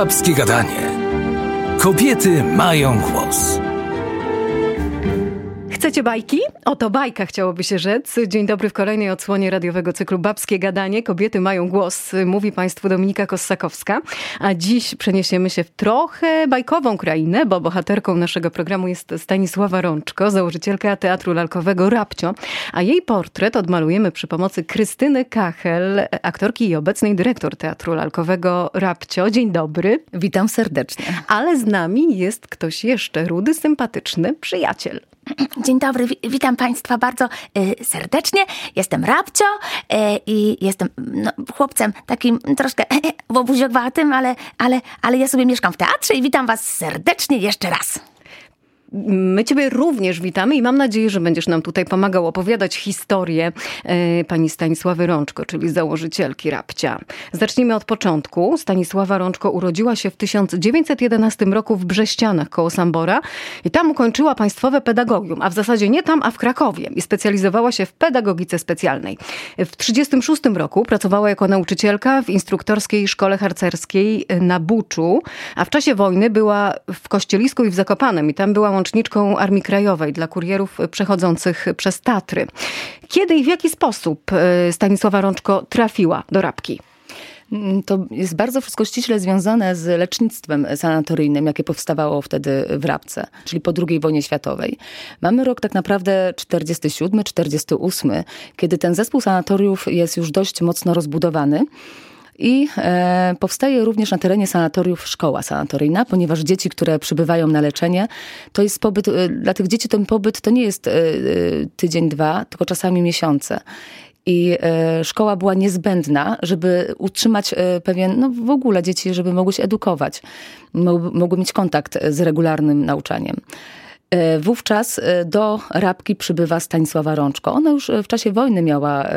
Babskie Gadanie. Kobiety mają głos. Chcecie bajki? Oto bajka, chciałoby się rzec. Dzień dobry w kolejnej odsłonie radiowego cyklu Babskie Gadanie. Kobiety mają głos. Mówi Państwu Dominika Kossakowska. A dziś przeniesiemy się w trochę bajkową krainę, bo bohaterką naszego programu jest Stanisława Rączko, założycielka Teatru Lalkowego Rabcio. A jej portret odmalujemy przy pomocy Krystyny Kachel, aktorki i obecnej dyrektor Teatru Lalkowego Rabcio. Dzień dobry. Witam serdecznie. Ale z nami jest ktoś jeszcze. Rudy, sympatyczny przyjaciel. Dzień dobry, witam Państwa bardzo serdecznie. Jestem Rabcio i jestem chłopcem takim troszkę łobuziowatym, ale ja sobie mieszkam w teatrze i witam Was serdecznie jeszcze raz. My Ciebie również witamy i mam nadzieję, że będziesz nam tutaj pomagał opowiadać historię pani Stanisławy Rączko, czyli założycielki Rabcia. Zacznijmy od początku. Stanisława Rączko urodziła się w 1911 roku w Brześcianach koło Sambora i tam ukończyła państwowe pedagogium, a w zasadzie nie tam, a w Krakowie, i specjalizowała się w pedagogice specjalnej. W 1936 roku pracowała jako nauczycielka w instruktorskiej szkole harcerskiej na Buczu, a w czasie wojny była w Kościelisku i w Zakopanem i tam była łączniczką Armii Krajowej dla kurierów przechodzących przez Tatry. Kiedy i w jaki sposób Stanisława Rączko trafiła do Rabki? To jest bardzo wszystko ściśle związane z lecznictwem sanatoryjnym, jakie powstawało wtedy w Rabce, czyli po II wojnie światowej. Mamy rok tak naprawdę 47, 48, kiedy ten zespół sanatoriów jest już dość mocno rozbudowany. I powstaje również na terenie sanatoriów szkoła sanatoryjna, ponieważ dzieci, które przybywają na leczenie, to jest pobyt, dla tych dzieci ten pobyt to nie jest tydzień, dwa, tylko czasami miesiące. I szkoła była niezbędna, żeby utrzymać pewien, w ogóle dzieci, żeby mogły się edukować, mogły mieć kontakt z regularnym nauczaniem. Wówczas do Rabki przybywa Stanisława Rączko. Ona już w czasie wojny miała,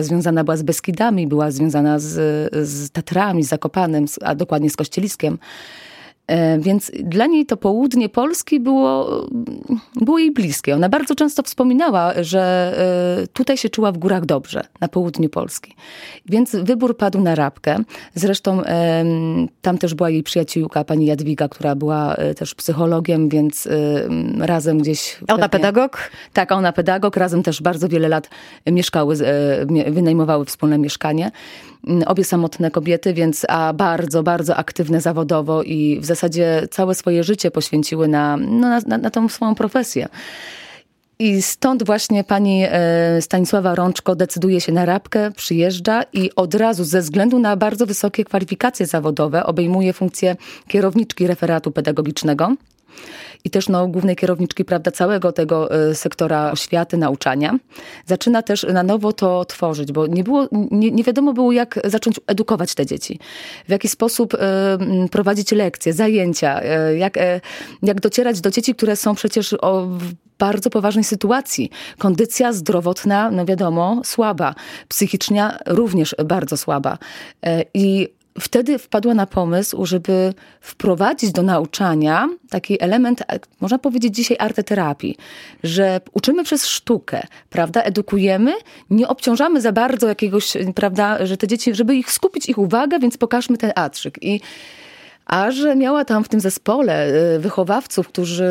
związana była z Beskidami, była związana z Tatrami, z Zakopanem, a dokładnie z Kościeliskiem. Więc dla niej to południe Polski było jej bliskie. Ona bardzo często wspominała, że tutaj się czuła w górach dobrze, na południu Polski. Więc wybór padł na Rabkę. Zresztą tam też była jej przyjaciółka, pani Jadwiga, która była też psychologiem, więc razem gdzieś... Ona pedagog? Tak, ona pedagog. Razem też bardzo wiele lat mieszkały, wynajmowały wspólne mieszkanie. Obie samotne kobiety, więc bardzo, bardzo aktywne zawodowo i w zasadzie całe swoje życie poświęciły na tą swoją profesję. I stąd właśnie pani Stanisława Rączko decyduje się na Rabkę, przyjeżdża i od razu ze względu na bardzo wysokie kwalifikacje zawodowe obejmuje funkcję kierowniczki referatu pedagogicznego i też głównej kierowniczki, całego tego sektora oświaty, nauczania. Zaczyna też na nowo to tworzyć, bo nie wiadomo było, jak zacząć edukować te dzieci, w jaki sposób prowadzić lekcje, zajęcia, jak docierać do dzieci, które są przecież w bardzo poważnej sytuacji. Kondycja zdrowotna, słaba, psychiczna również bardzo słaba. I wtedy wpadła na pomysł, żeby wprowadzić do nauczania taki element, można powiedzieć dzisiaj arteterapii, że uczymy przez sztukę, edukujemy, nie obciążamy za bardzo jakiegoś, że te dzieci, żeby skupić ich uwagę, więc pokażmy ten teatrzyk. A że miała tam w tym zespole wychowawców, którzy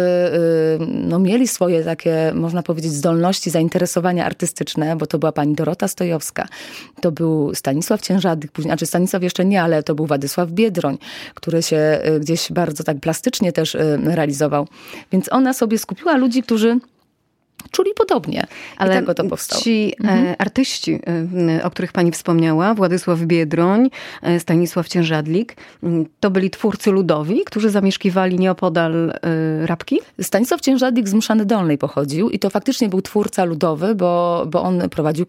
mieli swoje takie, można powiedzieć, zdolności, zainteresowania artystyczne, bo to była pani Dorota Stojowska, to był Stanisław Ciężadyk, Stanisław jeszcze nie, ale to był Władysław Biedroń, który się gdzieś bardzo tak plastycznie też realizował. Więc ona sobie skupiła ludzi, którzy czuli podobnie. Ale tego to powstało. Ci artyści, o których pani wspomniała, Władysław Biedroń, Stanisław Ciężadlik, to byli twórcy ludowi, którzy zamieszkiwali nieopodal Rabki? Stanisław Ciężadlik z Mszany Dolnej pochodził i to faktycznie był twórca ludowy, bo on prowadził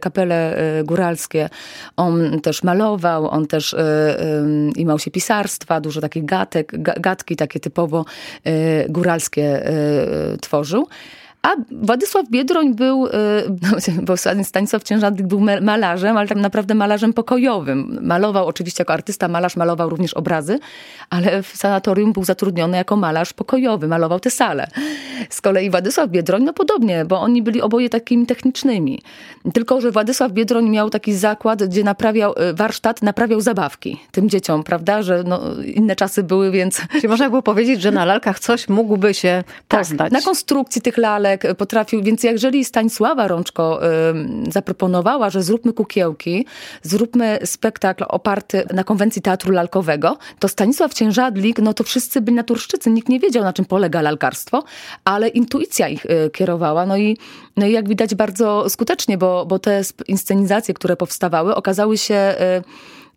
kapele góralskie. On też malował, on też imał się pisarstwa, dużo takich gadki takie typowo góralskie tworzył. A Władysław Biedroń był, bo Stanisław Ciężadyk był malarzem, ale tam naprawdę malarzem pokojowym. Malował oczywiście jako artysta, malarz, malował również obrazy, ale w sanatorium był zatrudniony jako malarz pokojowy, malował te sale. Z kolei Władysław Biedroń, no podobnie, bo oni byli oboje takimi technicznymi. Tylko że Władysław Biedroń miał taki zakład, gdzie naprawiał zabawki tym dzieciom, prawda, że no, inne czasy były, więc... Czyli można było powiedzieć, że na lalkach coś mógłby się poznać. Tak, na konstrukcji tych lalek potrafił, więc jeżeli Stanisława Rączko zaproponowała, że zróbmy kukiełki, zróbmy spektakl oparty na konwencji teatru lalkowego, to Stanisław Ciężadlik, no to wszyscy byli naturszczycy, nikt nie wiedział, na czym polega lalkarstwo, ale intuicja ich kierowała, no i jak widać bardzo skutecznie, bo te inscenizacje, które powstawały, okazały się...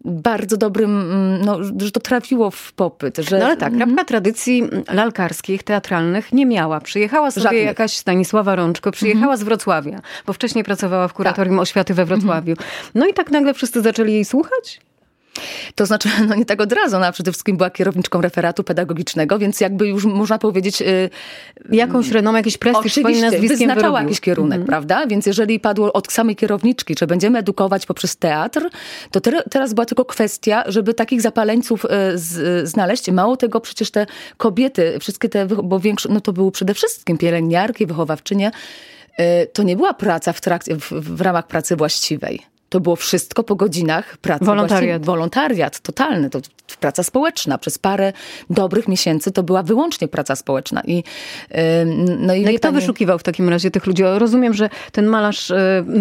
bardzo dobrym, no, że to trafiło w popyt. Że... No ale tak, Rabka tradycji lalkarskich, teatralnych nie miała. Przyjechała sobie żadnych. Jakaś Stanisława Rączko, przyjechała z Wrocławia, bo wcześniej pracowała w kuratorium oświaty we Wrocławiu. No i tak nagle wszyscy zaczęli jej słuchać? To znaczy, no nie tak od razu, ona przede wszystkim była kierowniczką referatu pedagogicznego, więc jakby już można powiedzieć... jakąś renomę, jakiś prestiż swoim nazwiskiem wyznaczała wyrobił. Jakiś kierunek, prawda? Więc jeżeli padło od samej kierowniczki, że będziemy edukować poprzez teatr, to teraz była tylko kwestia, żeby takich zapaleńców znaleźć. Mało tego, przecież te kobiety, wszystkie te, bo większość, no to były przede wszystkim pielęgniarki, wychowawczynie, to nie była praca w ramach pracy właściwej. To było wszystko po godzinach pracy. Wolontariat totalny, to praca społeczna. Przez parę dobrych miesięcy to była wyłącznie praca społeczna. I kto wyszukiwał w takim razie tych ludzi? Rozumiem, że ten malarz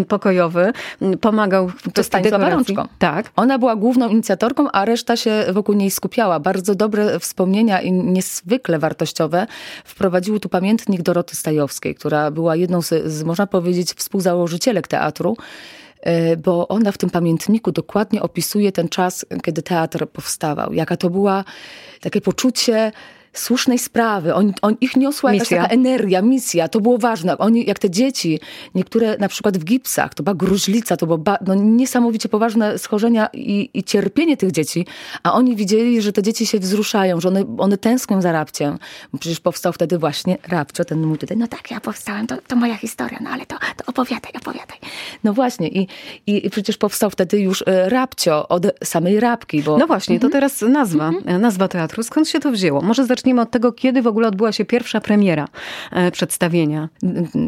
pokojowy pomagał w to Stanisława Rączko. Tak. Ona była główną inicjatorką, a reszta się wokół niej skupiała. Bardzo dobre wspomnienia i niezwykle wartościowe wprowadził tu pamiętnik Doroty Stojowskiej, która była jedną z można powiedzieć, współzałożycielek teatru. Bo ona w tym pamiętniku dokładnie opisuje ten czas, kiedy teatr powstawał. Jaka to była takie poczucie słusznej sprawy. Ich niosła jakaś taka energia, misja. To było ważne. Jak te dzieci, niektóre na przykład w gipsach, to była gruźlica, to było niesamowicie poważne schorzenia i cierpienie tych dzieci. A oni widzieli, że te dzieci się wzruszają, że one tęsknią za Rabciem. Przecież powstał wtedy właśnie Rabcio, ten mój tutaj, no tak, ja powstałem, to moja historia, no ale to opowiadaj. No właśnie i przecież powstał wtedy już Rabcio od samej Rabki. Bo... No właśnie, to teraz nazwa teatru. Skąd się to wzięło? Może zaczniemy od tego, kiedy w ogóle odbyła się pierwsza premiera przedstawienia.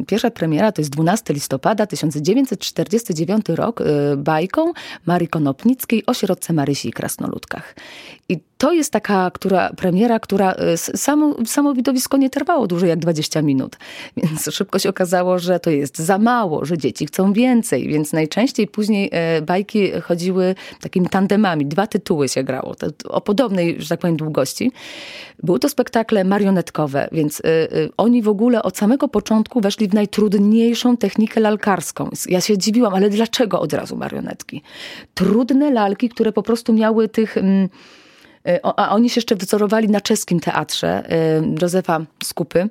Pierwsza premiera to jest 12 listopada 1949 rok bajką Marii Konopnickiej o sierotce Marysi i Krasnoludkach. I to jest taka premiera, która samo widowisko nie trwało dłużej jak 20 minut. Więc szybko się okazało, że to jest za mało, że dzieci chcą więcej. Więc najczęściej później bajki chodziły takimi tandemami. 2 tytuły się grało o podobnej, że tak powiem, długości. Były to spektakle marionetkowe, więc oni w ogóle od samego początku weszli w najtrudniejszą technikę lalkarską. Ja się dziwiłam, ale dlaczego od razu marionetki? Trudne lalki, które po prostu miały tych... A oni się jeszcze wzorowali na czeskim teatrze Józefa Skupy.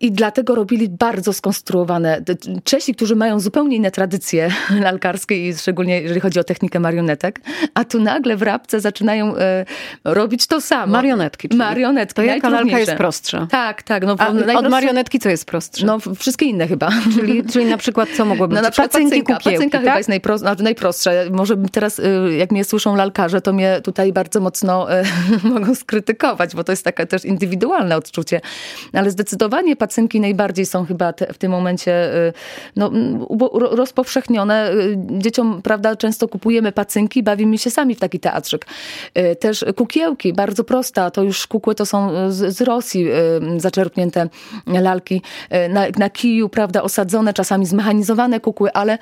I dlatego robili bardzo skonstruowane. Czesi, którzy mają zupełnie inne tradycje lalkarskie, i szczególnie jeżeli chodzi o technikę marionetek, a tu nagle w Rabce zaczynają robić to samo. Marionetki. To jaka lalka jest prostsza? Tak. No, od marionetki co jest prostsze? No wszystkie inne chyba. Czyli na przykład co mogło być? No, na przykład pacynka chyba jest najprostsza. Może teraz, jak mnie słyszą lalkarze, to mnie tutaj bardzo mocno mogą skrytykować, bo to jest takie też indywidualne odczucie. Ale zdecydowanie pacynki najbardziej są chyba w tym momencie rozpowszechnione. Dzieciom, prawda, często kupujemy pacynki, bawimy się sami w taki teatrzyk. Też kukiełki, bardzo prosta, to już kukły to są z Rosji zaczerpnięte lalki. Na kiju, prawda, osadzone, czasami zmechanizowane kukły, ale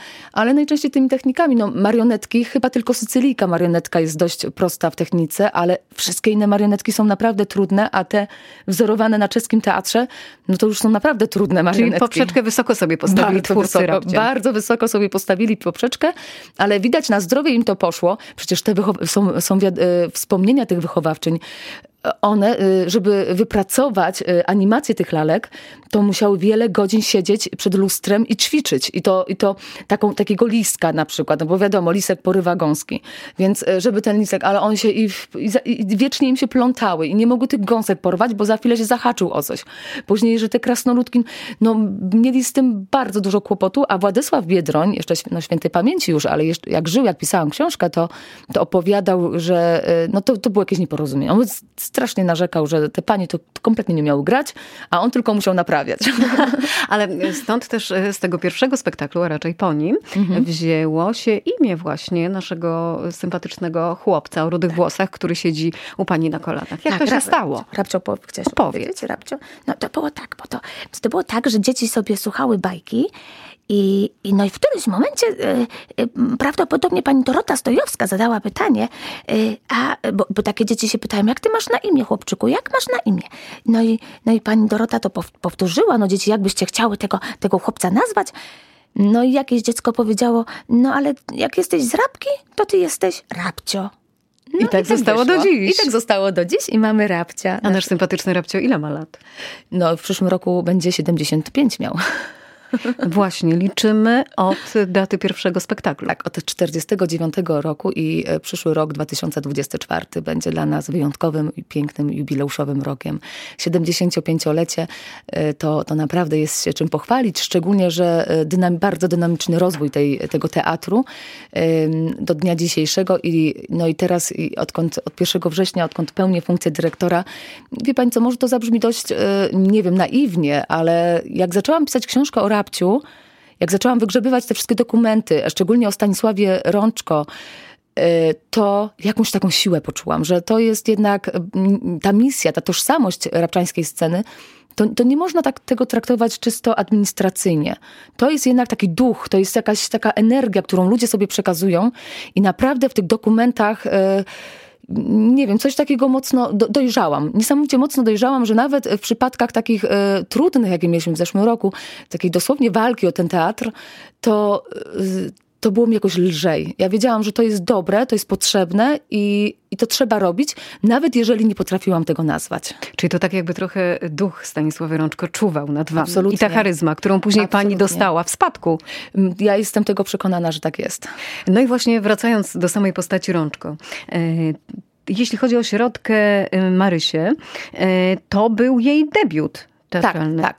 najczęściej tymi technikami. No, marionetki, chyba tylko sycylijka marionetka jest dość prosta w technice, ale wszystkie inne marionetki są naprawdę trudne, a te wzorowane na czeskim teatrze, no to już są naprawdę trudne marionetki. Czyli poprzeczkę wysoko sobie postawili twórcy Rabcia. Bardzo wysoko sobie postawili poprzeczkę, ale widać, na zdrowie im to poszło. Przecież te są wspomnienia tych wychowawczyń. One, żeby wypracować animację tych lalek, to musiały wiele godzin siedzieć przed lustrem i ćwiczyć. I to takiego listka na przykład, no bo wiadomo, lisek porywa gąski. Więc żeby ten lisek, ale on się i wiecznie im się plątały i nie mogły tych gąsek porwać, bo za chwilę się zahaczył o coś. Później, że te krasnoludki, no mieli z tym bardzo dużo kłopotu, a Władysław Biedroń, jeszcze no, świętej pamięci już, ale jeszcze, jak żył, jak pisałam książkę, to opowiadał, że no to było jakieś nieporozumienie. On strasznie narzekał, że te panie to kompletnie nie miały grać, a on tylko musiał naprawiać. Ale stąd też z tego pierwszego spektaklu, a raczej po nim, wzięło się imię właśnie naszego sympatycznego chłopca o rudych włosach, który siedzi u pani na kolanach. Jak tak, to się stało? Rabcio, chciałaś powiedzieć? Rabcio? No to było tak, bo to było tak, że dzieci sobie słuchały bajki i w którymś momencie prawdopodobnie pani Dorota Stojowska zadała pytanie, bo takie dzieci się pytają, jak ty masz na imię, chłopczyku? Jak masz na imię? No i pani Dorota to powtórzyła, no dzieci, jakbyście chciały tego chłopca nazwać? No i jakieś dziecko powiedziało, no ale jak jesteś z Rabki, to ty jesteś Rabcio. No i tak zostało do dziś. I tak zostało do dziś i mamy Rabcia. A nasz sympatyczny Rabcio ile ma lat? No w przyszłym roku będzie 75 miał. Właśnie, liczymy od daty pierwszego spektaklu. Tak, od 49 roku i przyszły rok 2024 będzie dla nas wyjątkowym i pięknym jubileuszowym rokiem. 75-lecie to naprawdę jest się czym pochwalić, szczególnie, że bardzo dynamiczny rozwój tego teatru do dnia dzisiejszego i teraz od 1 września, odkąd pełnię funkcję dyrektora, wie pani co, może to zabrzmi dość, nie wiem, naiwnie, ale jak zaczęłam pisać książkę o Rabciu, jak zaczęłam wygrzebywać te wszystkie dokumenty, a szczególnie o Stanisławie Rączko, to jakąś taką siłę poczułam, że to jest jednak ta misja, ta tożsamość rabczańskiej sceny, to nie można tak tego traktować czysto administracyjnie. To jest jednak taki duch, to jest jakaś taka energia, którą ludzie sobie przekazują i naprawdę w tych dokumentach... nie wiem, coś takiego mocno dojrzałam. Niesamowicie mocno dojrzałam, że nawet w przypadkach takich trudnych, jakie mieliśmy w zeszłym roku, takiej dosłownie walki o ten teatr, to było mi jakoś lżej. Ja wiedziałam, że to jest dobre, to jest potrzebne i to trzeba robić, nawet jeżeli nie potrafiłam tego nazwać. Czyli to tak jakby trochę duch Stanisławy Rączko czuwał nad wami. Absolutnie. I ta charyzma, którą później pani dostała w spadku. Ja jestem tego przekonana, że tak jest. No i właśnie wracając do samej postaci Rączko. Jeśli chodzi o sierotkę Marysię, to był jej debiut.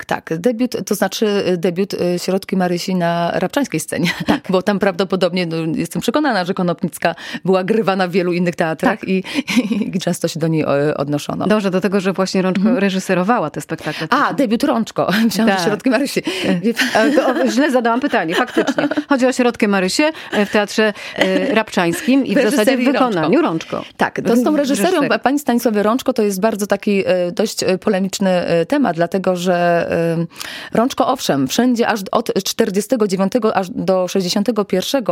Tak. Debiut, to znaczy debiut sierotki Marysi na rabczańskiej scenie. Tak. Bo tam prawdopodobnie, no, jestem przekonana, że Konopnicka była grywana w wielu innych teatrach i często się do niej odnoszono. Dążę do tego, że właśnie Rączko reżyserowała te spektakle. A, debiut Rączko. Myślałam, że sierotki Marysi. Źle zadałam pytanie, faktycznie. Chodzi o sierotkę Marysię w teatrze rabczańskim i w zasadzie w wykonaniu Rączko. Tak, to z tą reżyserią pani Stanisławy Rączko to jest bardzo taki dość polemiczny temat, dlatego że Rączko, owszem, wszędzie aż od 49 aż do 61,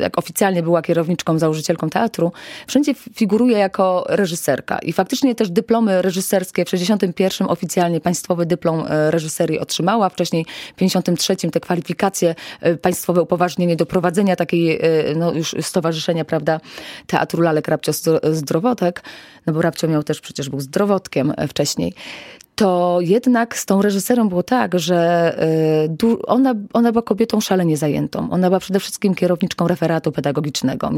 jak oficjalnie była kierowniczką, założycielką teatru, wszędzie figuruje jako reżyserka. I faktycznie też dyplomy reżyserskie w 61 oficjalnie państwowy dyplom reżyserii otrzymała. Wcześniej w 53 te kwalifikacje państwowe, upoważnienie do prowadzenia takiej no już stowarzyszenia, prawda, Teatru Lalek Rabcio Zdrowotek, no bo Rabcio miał też, przecież był zdrowotkiem wcześniej. To jednak z tą reżyserą było tak, że ona była kobietą szalenie zajętą. Ona była przede wszystkim kierowniczką referatu pedagogicznego.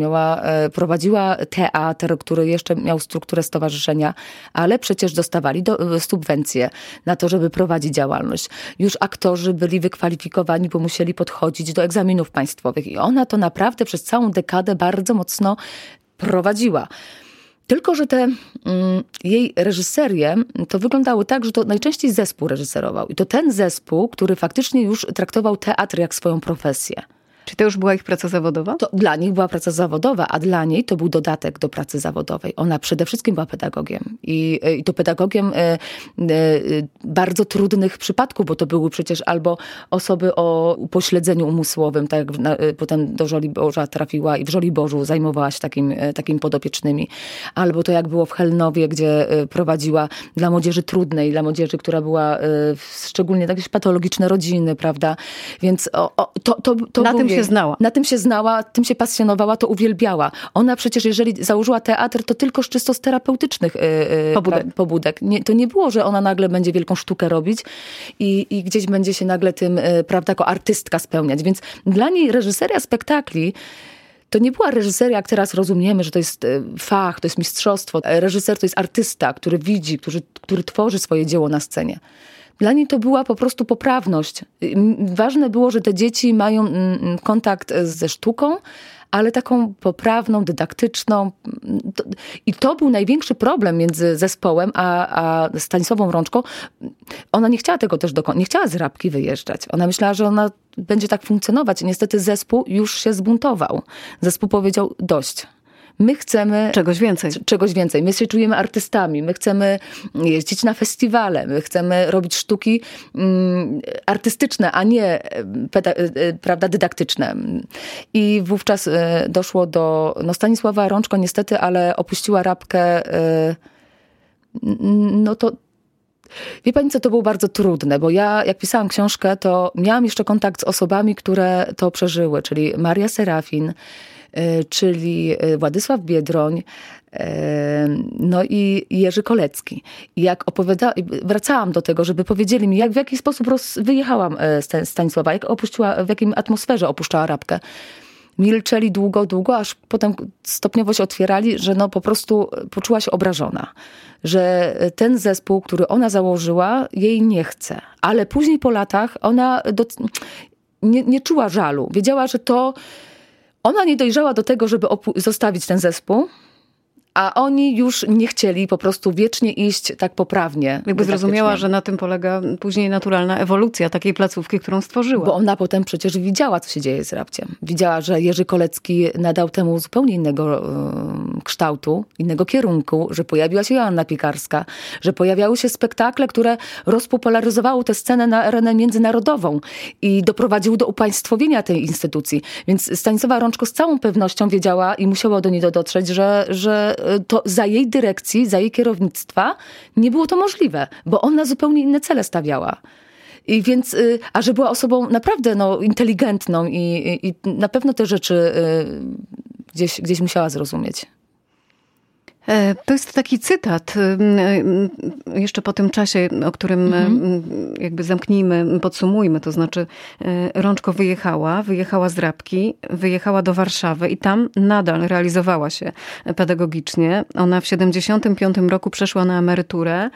Prowadziła teatr, który jeszcze miał strukturę stowarzyszenia, ale przecież dostawali subwencje na to, żeby prowadzić działalność. Już aktorzy byli wykwalifikowani, bo musieli podchodzić do egzaminów państwowych. I ona to naprawdę przez całą dekadę bardzo mocno prowadziła. Tylko że te jej reżyserie to wyglądały tak, że to najczęściej zespół reżyserował. I to ten zespół, który faktycznie już traktował teatr jak swoją profesję. Czy to już była ich praca zawodowa? To dla nich była praca zawodowa, a dla niej to był dodatek do pracy zawodowej. Ona przede wszystkim była pedagogiem. I to pedagogiem bardzo trudnych przypadków, bo to były przecież albo osoby o upośledzeniu umysłowym, tak jak potem do Żoliborza trafiła i w Żoliborzu zajmowała się takim podopiecznymi. Albo to jak było w Helnowie, gdzie prowadziła dla młodzieży trudnej, dla młodzieży, która była szczególnie jakieś patologiczne rodziny, prawda? Więc to było... się znała. Na tym się znała, tym się pasjonowała, to uwielbiała. Ona przecież, jeżeli założyła teatr, to tylko z czysto z terapeutycznych pobudek. Nie, to nie było, że ona nagle będzie wielką sztukę robić i gdzieś będzie się nagle tym, prawda, jako artystka spełniać. Więc dla niej reżyseria spektakli to nie była reżyseria, jak teraz rozumiemy, że to jest fach, to jest mistrzostwo. Reżyser to jest artysta, który widzi, który tworzy swoje dzieło na scenie. Dla niej to była po prostu poprawność. Ważne było, że te dzieci mają kontakt ze sztuką, ale taką poprawną, dydaktyczną. I to był największy problem między zespołem a Stanisławą Rączką. Ona nie chciała tego też nie chciała z Rabki wyjeżdżać. Ona myślała, że ona będzie tak funkcjonować. Niestety zespół już się zbuntował. Zespół powiedział dość. My chcemy czegoś więcej. Czegoś więcej. My się czujemy artystami, my chcemy jeździć na festiwale, my chcemy robić sztuki artystyczne, a nie prawda, dydaktyczne. I wówczas doszło do... No Stanisława Rączko niestety, ale opuściła Rabkę. No to... Wie pani co, to było bardzo trudne, bo ja jak pisałam książkę, to miałam jeszcze kontakt z osobami, które to przeżyły, czyli Maria Serafin, czyli Władysław Biedroń, no i Jerzy Kolecki. I jak wracałam do tego, żeby powiedzieli mi, jak w jaki sposób wyjechałam Stanisława, jak opuściła, w jakiej atmosferze opuszczała Rabkę. Milczeli długo, aż potem stopniowo się otwierali, że no po prostu poczuła się obrażona. Że ten zespół, który ona założyła, jej nie chce. Ale później po latach ona nie czuła żalu. Wiedziała, że to... Ona nie dojrzała do tego, żeby zostawić ten zespół, a oni już nie chcieli po prostu wiecznie iść tak poprawnie. Jakby zrozumiała, że na tym polega później naturalna ewolucja takiej placówki, którą stworzyła. Bo ona potem przecież widziała, co się dzieje z Rabciem. Widziała, że Jerzy Kolecki nadał temu zupełnie innego kształtu, innego kierunku, że pojawiła się Joanna Piekarska, że pojawiały się spektakle, które rozpopularyzowały tę scenę na arenę międzynarodową i doprowadziły do upaństwowienia tej instytucji. Więc Stanisława Rączko z całą pewnością wiedziała i musiała do niej dotrzeć, że to za jej dyrekcji, za jej kierownictwa nie było to możliwe, bo ona zupełnie inne cele stawiała. I więc, a że była osobą naprawdę inteligentną i na pewno te rzeczy gdzieś musiała zrozumieć. To jest taki cytat, jeszcze po tym czasie, o którym jakby zamknijmy, podsumujmy, to znaczy Rączko wyjechała z Rabki, wyjechała do Warszawy i tam nadal realizowała się pedagogicznie. Ona w 75 roku przeszła na emeryturę,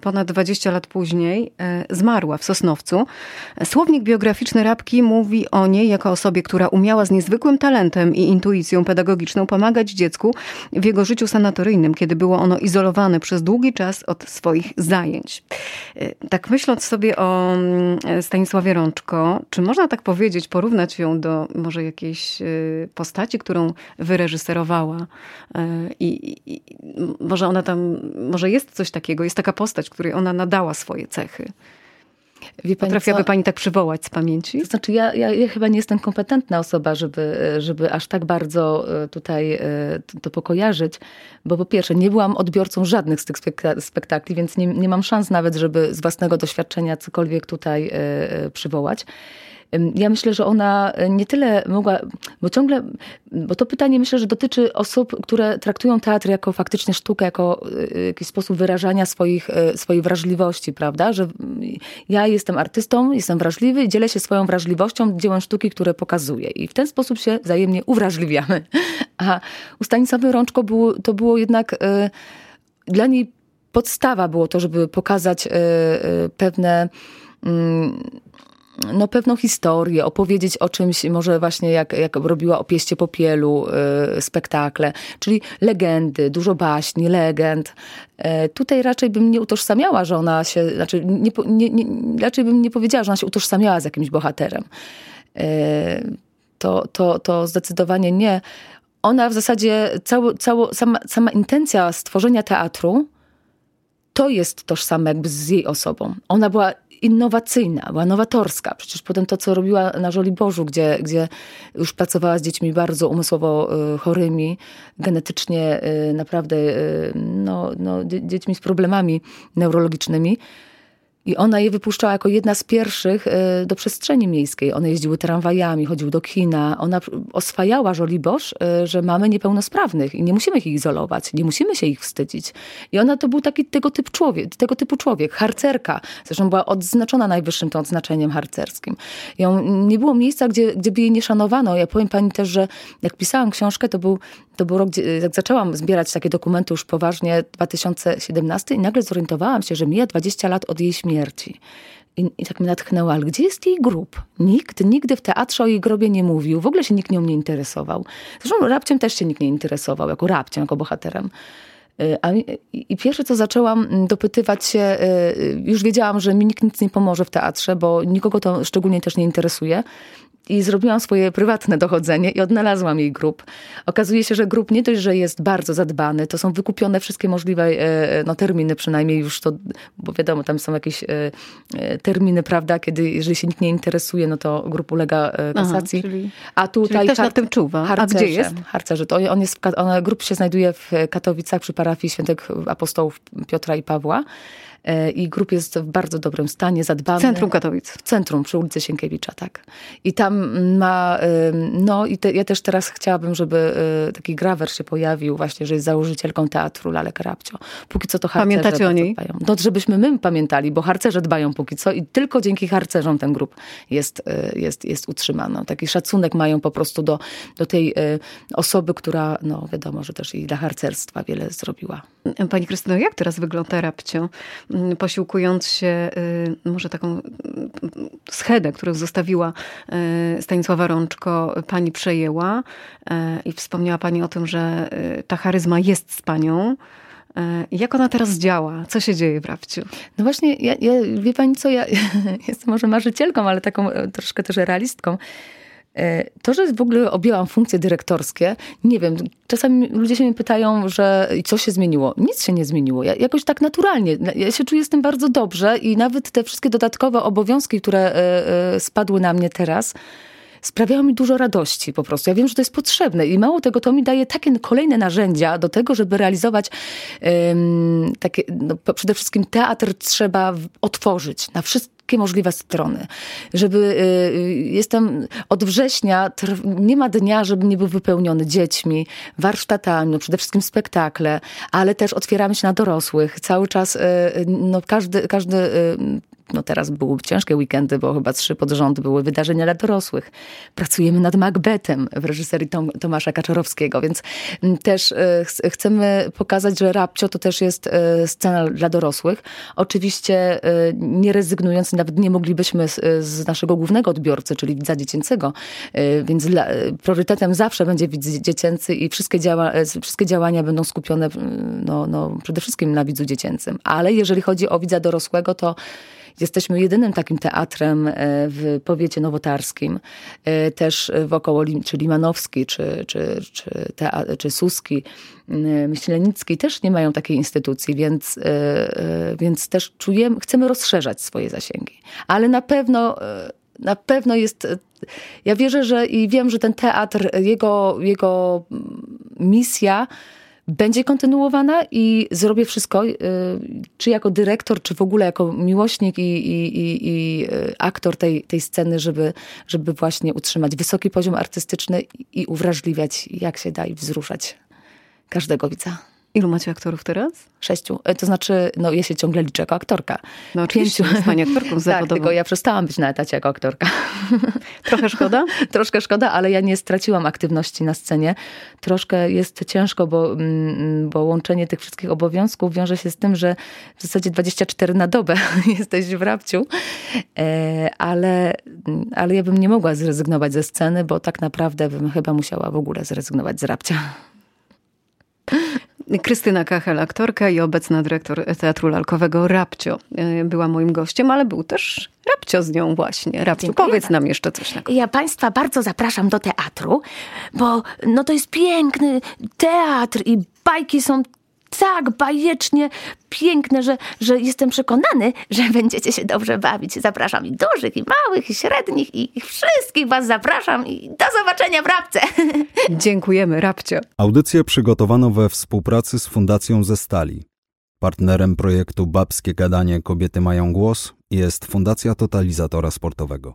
ponad 20 lat później zmarła w Sosnowcu. Słownik biograficzny Rabki mówi o niej jako osobie, która umiała z niezwykłym talentem i intuicją pedagogiczną pomagać dziecku w jego życiu sanatoryjnym, kiedy było ono izolowane przez długi czas od swoich zajęć. Tak myśląc sobie o Stanisławie Rączko, czy można tak powiedzieć, porównać ją do może jakiejś postaci, którą wyreżyserowała? I może ona tam, może jest coś takiego, jest taka postać, której ona nadała swoje cechy. Potrafiłaby pani tak przywołać z pamięci? To znaczy ja chyba nie jestem kompetentna osoba, żeby aż tak bardzo tutaj to pokojarzyć, bo po pierwsze nie byłam odbiorcą żadnych z tych spektakli, więc nie mam szans nawet, żeby z własnego doświadczenia cokolwiek tutaj przywołać. Ja myślę, że ona nie tyle mogła, bo to pytanie myślę, że dotyczy osób, które traktują teatr jako faktycznie sztukę, jako jakiś sposób wyrażania swojej wrażliwości, prawda? Że ja jestem artystą, jestem wrażliwy i dzielę się swoją wrażliwością, dziełem sztuki, które pokazuję. I w ten sposób się wzajemnie uwrażliwiamy. A u Stanisławy Rączko to było jednak dla niej podstawa było to, żeby pokazać pewne... pewną historię, opowiedzieć o czymś, może właśnie jak robiła o Pieście Popielu spektakle, czyli legendy, dużo baśni, legend. Tutaj raczej bym nie utożsamiała, że ona się, znaczy raczej bym nie powiedziała, że ona się utożsamiała z jakimś bohaterem. To zdecydowanie nie. Ona w zasadzie sama intencja stworzenia teatru to jest tożsame jakby z jej osobą. Ona była innowacyjna, była nowatorska. Przecież potem to, co robiła na Żoliborzu, gdzie już pracowała z dziećmi bardzo umysłowo chorymi, genetycznie naprawdę dziećmi z problemami neurologicznymi, I ona je wypuszczała jako jedna z pierwszych do przestrzeni miejskiej. One jeździły tramwajami, chodziły do kina. Ona oswajała Żoliborz, że mamy niepełnosprawnych i nie musimy ich izolować, nie musimy się ich wstydzić. I ona to był taki tego typu człowiek, harcerka. Zresztą była odznaczona najwyższym to odznaczeniem harcerskim. Nie było miejsca, gdzie by jej nie szanowano. Ja powiem pani też, że jak pisałam książkę, to był rok, jak zaczęłam zbierać takie dokumenty już poważnie, 2017, i nagle zorientowałam się, że mija 20 lat od jej śmierci. I tak mnie natchnęła, ale gdzie jest jej grób? Nikt nigdy w teatrze o jej grobie nie mówił. W ogóle się nikt nią nie interesował. Zresztą Rabciem też się nikt nie interesował, jako Rabciem, jako bohaterem. I pierwsze, co zaczęłam dopytywać się, już wiedziałam, że mi nikt nic nie pomoże w teatrze, bo nikogo to szczególnie też nie interesuje. I zrobiłam swoje prywatne dochodzenie i odnalazłam jej grób. Okazuje się, że grób nie dość, że jest bardzo zadbany, to są wykupione wszystkie możliwe terminy, przynajmniej już to, bo wiadomo, tam są jakieś terminy, prawda, jeżeli się nikt nie interesuje, no to grób ulega kasacji. Aha, a tutaj też nad tym czuwa. Harcerze, a gdzie jest? Harcerze. To on grób się znajduje w Katowicach przy parafii Świętych Apostołów Piotra i Pawła. I grób jest w bardzo dobrym stanie, zadbany. W centrum Katowic. W centrum, przy ulicy Sienkiewicza, tak. I tam ma, ja też teraz chciałabym, żeby taki grawer się pojawił właśnie, że jest założycielką Teatru Lalkowego Rabcio. Póki co to harcerze. Pamiętacie o niej? Dbają. No, żebyśmy my pamiętali, bo harcerze dbają póki co i tylko dzięki harcerzom ten grób jest utrzymany. Taki szacunek mają po prostu do tej osoby, która, no wiadomo, że też i dla harcerstwa wiele zrobiła. Pani Krystyno, jak teraz wygląda Rabcio? Posiłkując się może taką schedę, którą zostawiła Stanisława Rączko, pani przejęła i wspomniała pani o tym, że ta charyzma jest z panią. Jak ona teraz działa? Co się dzieje w Rabciu? No właśnie, wie pani co, ja jestem może marzycielką, ale taką troszkę też realistką. To, że w ogóle objęłam funkcje dyrektorskie, nie wiem, czasami ludzie się mnie pytają, że co się zmieniło? Nic się nie zmieniło. Ja jakoś tak naturalnie, ja się czuję z tym bardzo dobrze i nawet te wszystkie dodatkowe obowiązki, które spadły na mnie teraz, sprawiało mi dużo radości po prostu. Ja wiem, że to jest potrzebne i mało tego, to mi daje takie kolejne narzędzia do tego, żeby realizować takie, no, przede wszystkim teatr trzeba otworzyć na wszystkie możliwe strony. Od września nie ma dnia, żeby nie był wypełniony dziećmi, warsztatami, no przede wszystkim spektakle, ale też otwieramy się na dorosłych. Cały czas, no teraz były ciężkie weekendy, bo chyba 3 pod rząd były wydarzenia dla dorosłych. Pracujemy nad Macbethem w reżyserii Tomasza Kaczorowskiego, więc też chcemy pokazać, że Rabcio to też jest scena dla dorosłych. Oczywiście nie rezygnując, nawet nie moglibyśmy z naszego głównego odbiorcy, czyli widza dziecięcego, więc priorytetem zawsze będzie widz dziecięcy i wszystkie działania będą skupione przede wszystkim na widzu dziecięcym. Ale jeżeli chodzi o widza dorosłego, to jesteśmy jedynym takim teatrem w powiecie nowotarskim, też wokoło czy Limanowski, czy Suski, Myślenicki też nie mają takiej instytucji, więc też czujemy, chcemy rozszerzać swoje zasięgi. Ale na pewno jest, ja wierzę, że i wiem, że ten teatr, jego misja będzie kontynuowana i zrobię wszystko, czy jako dyrektor, czy w ogóle jako miłośnik i aktor tej sceny, żeby właśnie utrzymać wysoki poziom artystyczny i uwrażliwiać, jak się da, i wzruszać każdego widza. Ilu macie aktorów teraz? 6. To znaczy, ja się ciągle liczę jako aktorka. No oczywiście, jest pani aktorką zawodową. Tak, tylko ja przestałam być na etacie jako aktorka. Trochę szkoda? Troszkę szkoda, ale ja nie straciłam aktywności na scenie. Troszkę jest ciężko, bo łączenie tych wszystkich obowiązków wiąże się z tym, że w zasadzie 24 na dobę jesteś w Rabciu. Ale ja bym nie mogła zrezygnować ze sceny, bo tak naprawdę bym chyba musiała w ogóle zrezygnować z Rabcia. Krystyna Kachel, aktorka i obecna dyrektor Teatru Lalkowego Rabcio, była moim gościem, ale był też Rabcio z nią właśnie. Rabciu, dziękuję, powiedz nam jeszcze coś. Ja państwa bardzo zapraszam do teatru, bo to jest piękny teatr i bajki są tak bajecznie piękne, że jestem przekonany, że będziecie się dobrze bawić. Zapraszam i dużych, i małych, i średnich, i wszystkich was zapraszam. I do zobaczenia w Rabce. Dziękujemy, Rabcio. Audycję przygotowano we współpracy z Fundacją Ze Stali. Partnerem projektu Babskie Gadanie Kobiety Mają Głos jest Fundacja Totalizatora Sportowego.